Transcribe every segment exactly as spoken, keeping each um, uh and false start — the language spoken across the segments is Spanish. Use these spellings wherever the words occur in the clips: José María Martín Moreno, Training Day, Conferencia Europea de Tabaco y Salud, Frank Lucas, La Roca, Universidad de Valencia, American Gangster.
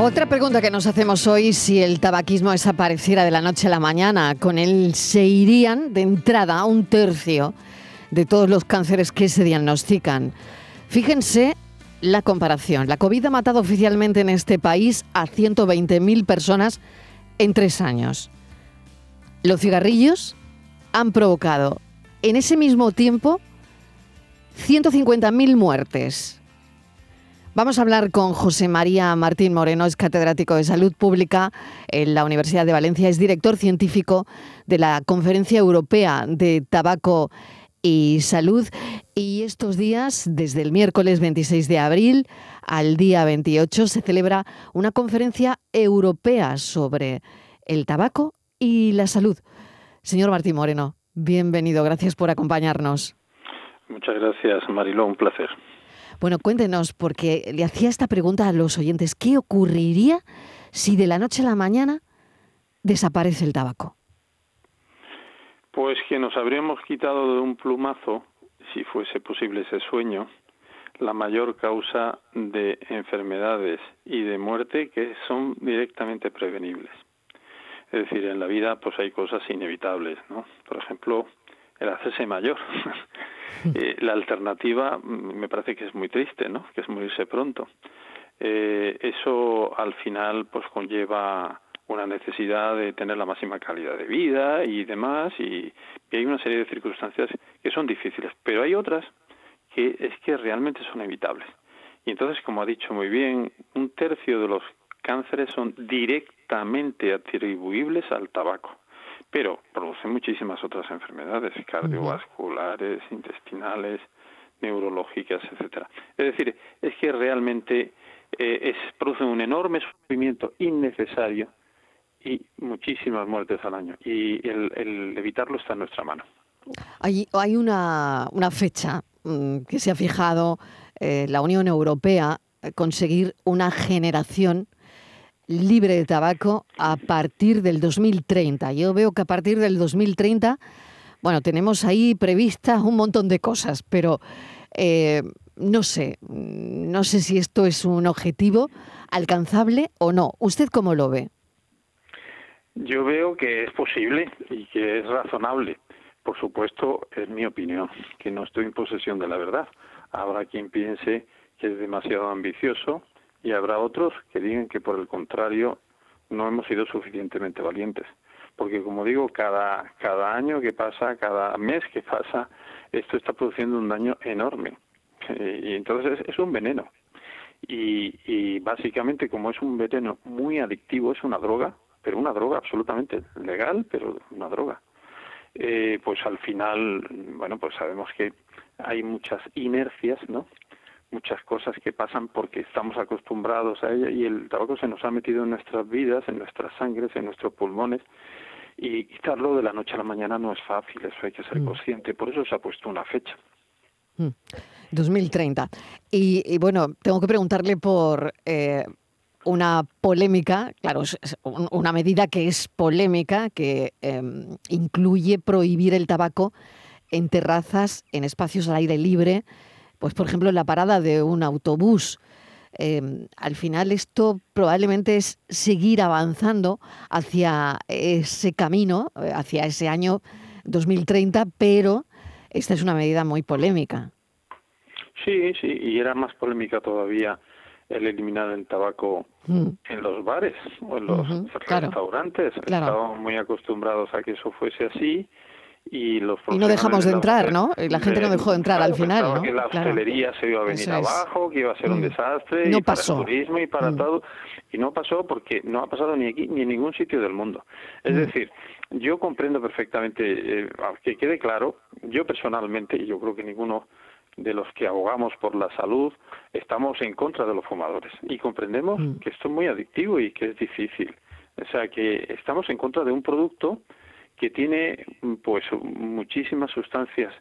Otra pregunta que nos hacemos hoy: si el tabaquismo desapareciera de la noche a la mañana, con él se irían de entrada un tercio de todos los cánceres que se diagnostican. Fíjense la comparación. La COVID ha matado oficialmente en este país a ciento veinte mil personas en tres años. Los cigarrillos han provocado en ese mismo tiempo ciento cincuenta mil muertes. Vamos a hablar con José María Martín Moreno, es catedrático de Salud Pública en la Universidad de Valencia, es director científico de la Conferencia Europea de Tabaco y Salud, y estos días, desde el miércoles veintiséis de abril al día veintiocho, se celebra una conferencia europea sobre el tabaco y la salud. Señor Martín Moreno, bienvenido, gracias por acompañarnos. Muchas gracias, Mariló, un placer. Bueno, cuéntenos, porque le hacía esta pregunta a los oyentes: ¿qué ocurriría si de la noche a la mañana desaparece el tabaco? Pues que nos habríamos quitado de un plumazo, si fuese posible ese sueño, la mayor causa de enfermedades y de muerte que son directamente prevenibles. Es decir, en la vida pues hay cosas inevitables, ¿no? Por ejemplo, el hacerse mayor. Eh, la alternativa me parece que es muy triste, ¿no? Que es morirse pronto. Eh, eso al final pues conlleva una necesidad de tener la máxima calidad de vida y demás, y, y hay una serie de circunstancias que son difíciles, pero hay otras que es que realmente son evitables. Y entonces, como ha dicho muy bien, un tercio de los cánceres son directamente atribuibles al tabaco, pero producen muchísimas otras enfermedades cardiovasculares, intestinales, neurológicas, etcétera. Es decir, es que realmente eh, es, produce un enorme sufrimiento innecesario y muchísimas muertes al año, y el, el evitarlo está en nuestra mano. Hay, hay una, una fecha mmm, que se ha fijado eh, la Unión Europea: conseguir una generación libre de tabaco a partir del dos mil treinta. Yo veo que a partir del dos mil treinta, bueno, tenemos ahí previstas un montón de cosas, pero eh, no sé, no sé si esto es un objetivo alcanzable o no. ¿Usted cómo lo ve? Yo veo que es posible y que es razonable. Por supuesto, es mi opinión, que no estoy en posesión de la verdad. Habrá quien piense que es demasiado ambicioso, y habrá otros que digan que, por el contrario, no hemos sido suficientemente valientes. Porque, como digo, cada, cada año que pasa, cada mes que pasa, esto está produciendo un daño enorme. Y entonces es un veneno. Y, y básicamente, como es un veneno muy adictivo, es una droga, pero una droga absolutamente legal, pero una droga. Eh, pues al final, bueno, pues sabemos que hay muchas inercias, ¿no? Muchas cosas que pasan porque estamos acostumbrados a ella, y el tabaco se nos ha metido en nuestras vidas, en nuestras sangres, en nuestros pulmones, y quitarlo de la noche a la mañana no es fácil, eso hay que ser mm. consciente, por eso se ha puesto una fecha. Mm. dos mil treinta. Y, y bueno, tengo que preguntarle por eh, una polémica, claro, es una medida que es polémica, que eh, incluye prohibir el tabaco en terrazas, en espacios al aire libre, pues por ejemplo en la parada de un autobús. Eh, al final esto probablemente es seguir avanzando hacia ese camino, hacia ese año dos mil treinta, pero esta es una medida muy polémica. Sí, sí, y era más polémica todavía el eliminar el tabaco mm. en los bares o en los uh-huh, restaurantes. Claro. Estábamos muy acostumbrados a que eso fuese así. Y, los y no dejamos de entrar, ¿no? La gente no dejó de entrar, claro, al final, ¿no? Que la hostelería claro. se iba a venir Eso abajo, es. que iba a ser un mm. desastre, no y pasó. para el turismo y para mm. todo. Y no pasó, porque no ha pasado ni aquí ni en ningún sitio del mundo. Es mm. decir, yo comprendo perfectamente, eh, que quede claro, yo personalmente, y yo creo que ninguno de los que abogamos por la salud estamos en contra de los fumadores. Y comprendemos mm. que esto es muy adictivo y que es difícil. O sea, que estamos en contra de un producto que tiene pues muchísimas sustancias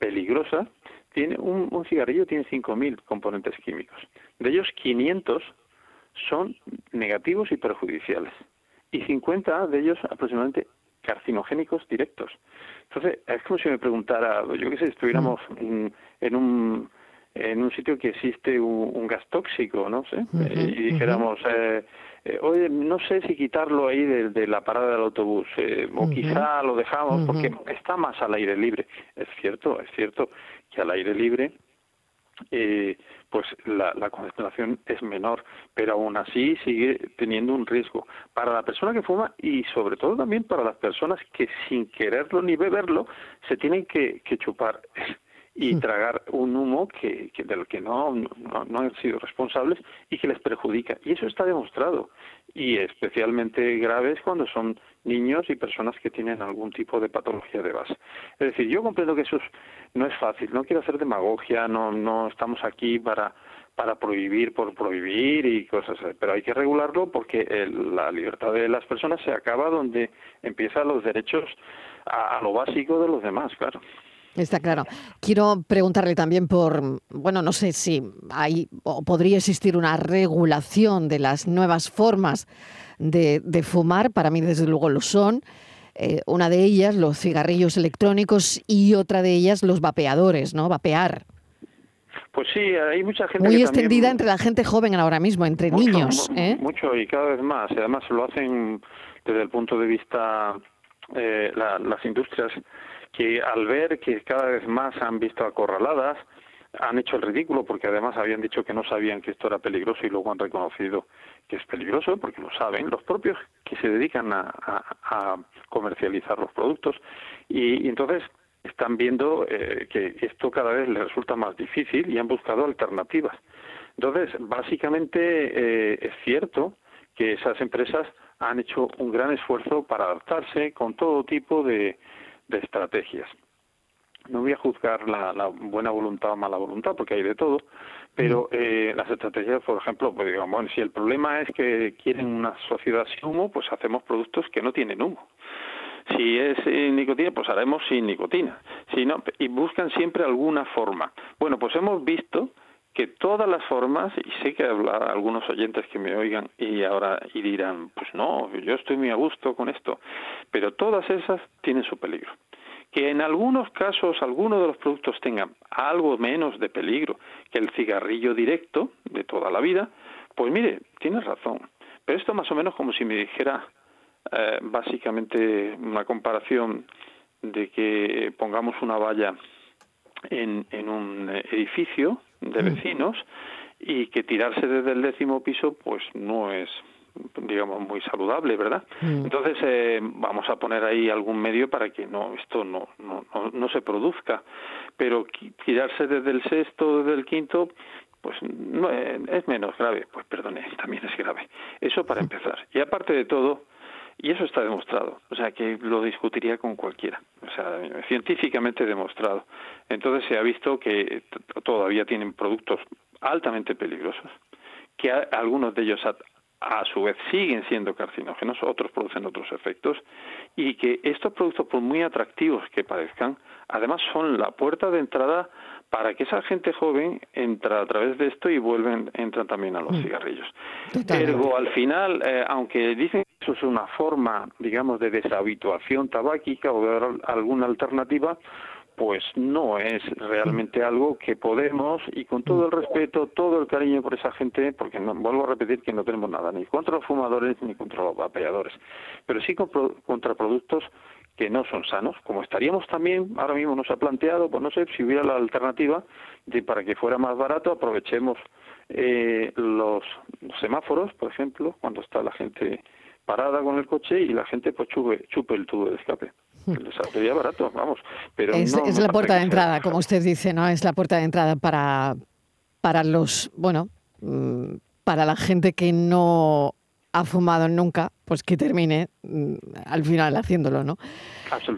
peligrosas. Tiene un, un cigarrillo tiene cinco mil componentes químicos. De ellos, quinientos son negativos y perjudiciales. Y cincuenta de ellos aproximadamente carcinogénicos directos. Entonces, es como si me preguntara, yo qué sé, estuviéramos en, en un en un sitio que existe un, un gas tóxico, ¿no? ¿Sí? Uh-huh, y dijéramos, uh-huh. eh, eh, oye, no sé si quitarlo ahí de, de la parada del autobús, eh, o uh-huh. quizá lo dejamos, uh-huh. porque está más al aire libre. Es cierto, es cierto que al aire libre eh, pues la, la concentración es menor, pero aún así sigue teniendo un riesgo para la persona que fuma y sobre todo también para las personas que sin quererlo ni beberlo se tienen que, que chupar y tragar un humo que, que del que no, no no han sido responsables y que les perjudica. Y eso está demostrado. Y especialmente grave es cuando son niños y personas que tienen algún tipo de patología de base. Es decir, yo comprendo que eso es, no es fácil. No quiero hacer demagogia, no no estamos aquí para para prohibir por prohibir y cosas así. Pero hay que regularlo porque el, la libertad de las personas se acaba donde empiezan los derechos a, a lo básico de los demás, claro. Está claro. Quiero preguntarle también por, bueno, no sé si hay o podría existir una regulación de las nuevas formas de, de fumar. Para mí, desde luego, lo son. Eh, una de ellas, los cigarrillos electrónicos, y otra de ellas, los vapeadores, ¿no? Vapear. Pues sí, hay mucha gente muy que extendida también, entre la gente joven ahora mismo, entre mucho, niños. ¿eh? Mucho y cada vez más. Y además lo hacen desde el punto de vista eh, la, las industrias, que al ver que cada vez más han visto acorraladas, han hecho el ridículo, porque además habían dicho que no sabían que esto era peligroso y luego han reconocido que es peligroso, porque lo saben los propios que se dedican a, a, a comercializar los productos. Y, y entonces están viendo eh, que esto cada vez les resulta más difícil y han buscado alternativas. Entonces, básicamente eh, es cierto que esas empresas han hecho un gran esfuerzo para adaptarse con todo tipo de... de estrategias. No voy a juzgar la, la buena voluntad o mala voluntad, porque hay de todo, pero eh, las estrategias, por ejemplo, pues digamos, bueno, si el problema es que quieren una sociedad sin humo, pues hacemos productos que no tienen humo. Si es eh, nicotina, pues haremos sin nicotina. Si no, y buscan siempre alguna forma. Bueno, pues hemos visto que todas las formas, y sé que habrá algunos oyentes que me oigan y ahora y dirán, pues no, yo estoy muy a gusto con esto, pero todas esas tienen su peligro. Que en algunos casos algunos de los productos tengan algo menos de peligro que el cigarrillo directo de toda la vida, pues mire, tienes razón. Pero esto más o menos como si me dijera eh, básicamente una comparación de que pongamos una valla en, en un edificio de vecinos y que tirarse desde el décimo piso pues no es, digamos, muy saludable, ¿verdad? Mm. Entonces eh, vamos a poner ahí algún medio para que no esto no, no, no, no se produzca, pero tirarse desde el sexto, desde el quinto, pues no, eh, es menos grave. Pues perdone, también es grave. Eso para empezar. Y aparte de todo, y eso está demostrado, o sea que lo discutiría con cualquiera, o sea, científicamente demostrado. Entonces se ha visto que todavía tienen productos altamente peligrosos, que a algunos de ellos a, a su vez siguen siendo carcinógenos, otros producen otros efectos, y que estos productos, por muy atractivos que parezcan, además son la puerta de entrada para que esa gente joven entra a través de esto y vuelven, entran también a los mm. cigarrillos. Totalmente. Ergo, al final, eh, aunque dicen que eso es una forma, digamos, de deshabituación tabáquica o de alguna alternativa, pues no es realmente algo que podemos, y con todo el respeto, todo el cariño por esa gente, porque no, vuelvo a repetir que no tenemos nada, ni contra los fumadores ni contra los vapeadores, pero sí con, contra productos que no son sanos, como estaríamos también, ahora mismo nos ha planteado, pues no sé, si hubiera la alternativa de para que fuera más barato, aprovechemos eh, los semáforos, por ejemplo, cuando está la gente parada con el coche y la gente pues chupe, chupe el tubo de escape. Les saldría barato, vamos. Pero es no, es no la puerta de entrada, sea, como usted dice, ¿no? Es la puerta de entrada para, para los, bueno, para la gente que no ha fumado nunca, pues que termine al final haciéndolo, ¿no?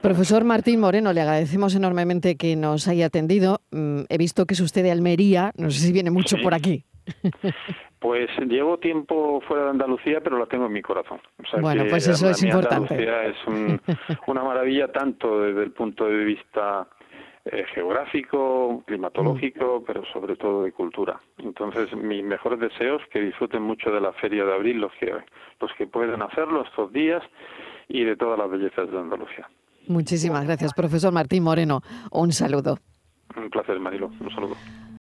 Profesor Martín Moreno, le agradecemos enormemente que nos haya atendido. He visto que es usted de Almería, no sé si viene mucho sí. por aquí. Pues llevo tiempo fuera de Andalucía, pero la tengo en mi corazón. O sea, bueno, pues eso es importante. Andalucía es un, una maravilla tanto desde el punto de vista Eh, geográfico, climatológico, mm. pero sobre todo de cultura. Entonces, mis mejores deseos, que disfruten mucho de la Feria de Abril, los que, los que pueden hacerlo estos días, y de todas las bellezas de Andalucía. Muchísimas gracias, profesor Martín Moreno. Un saludo. Un placer, Marilo. Un saludo.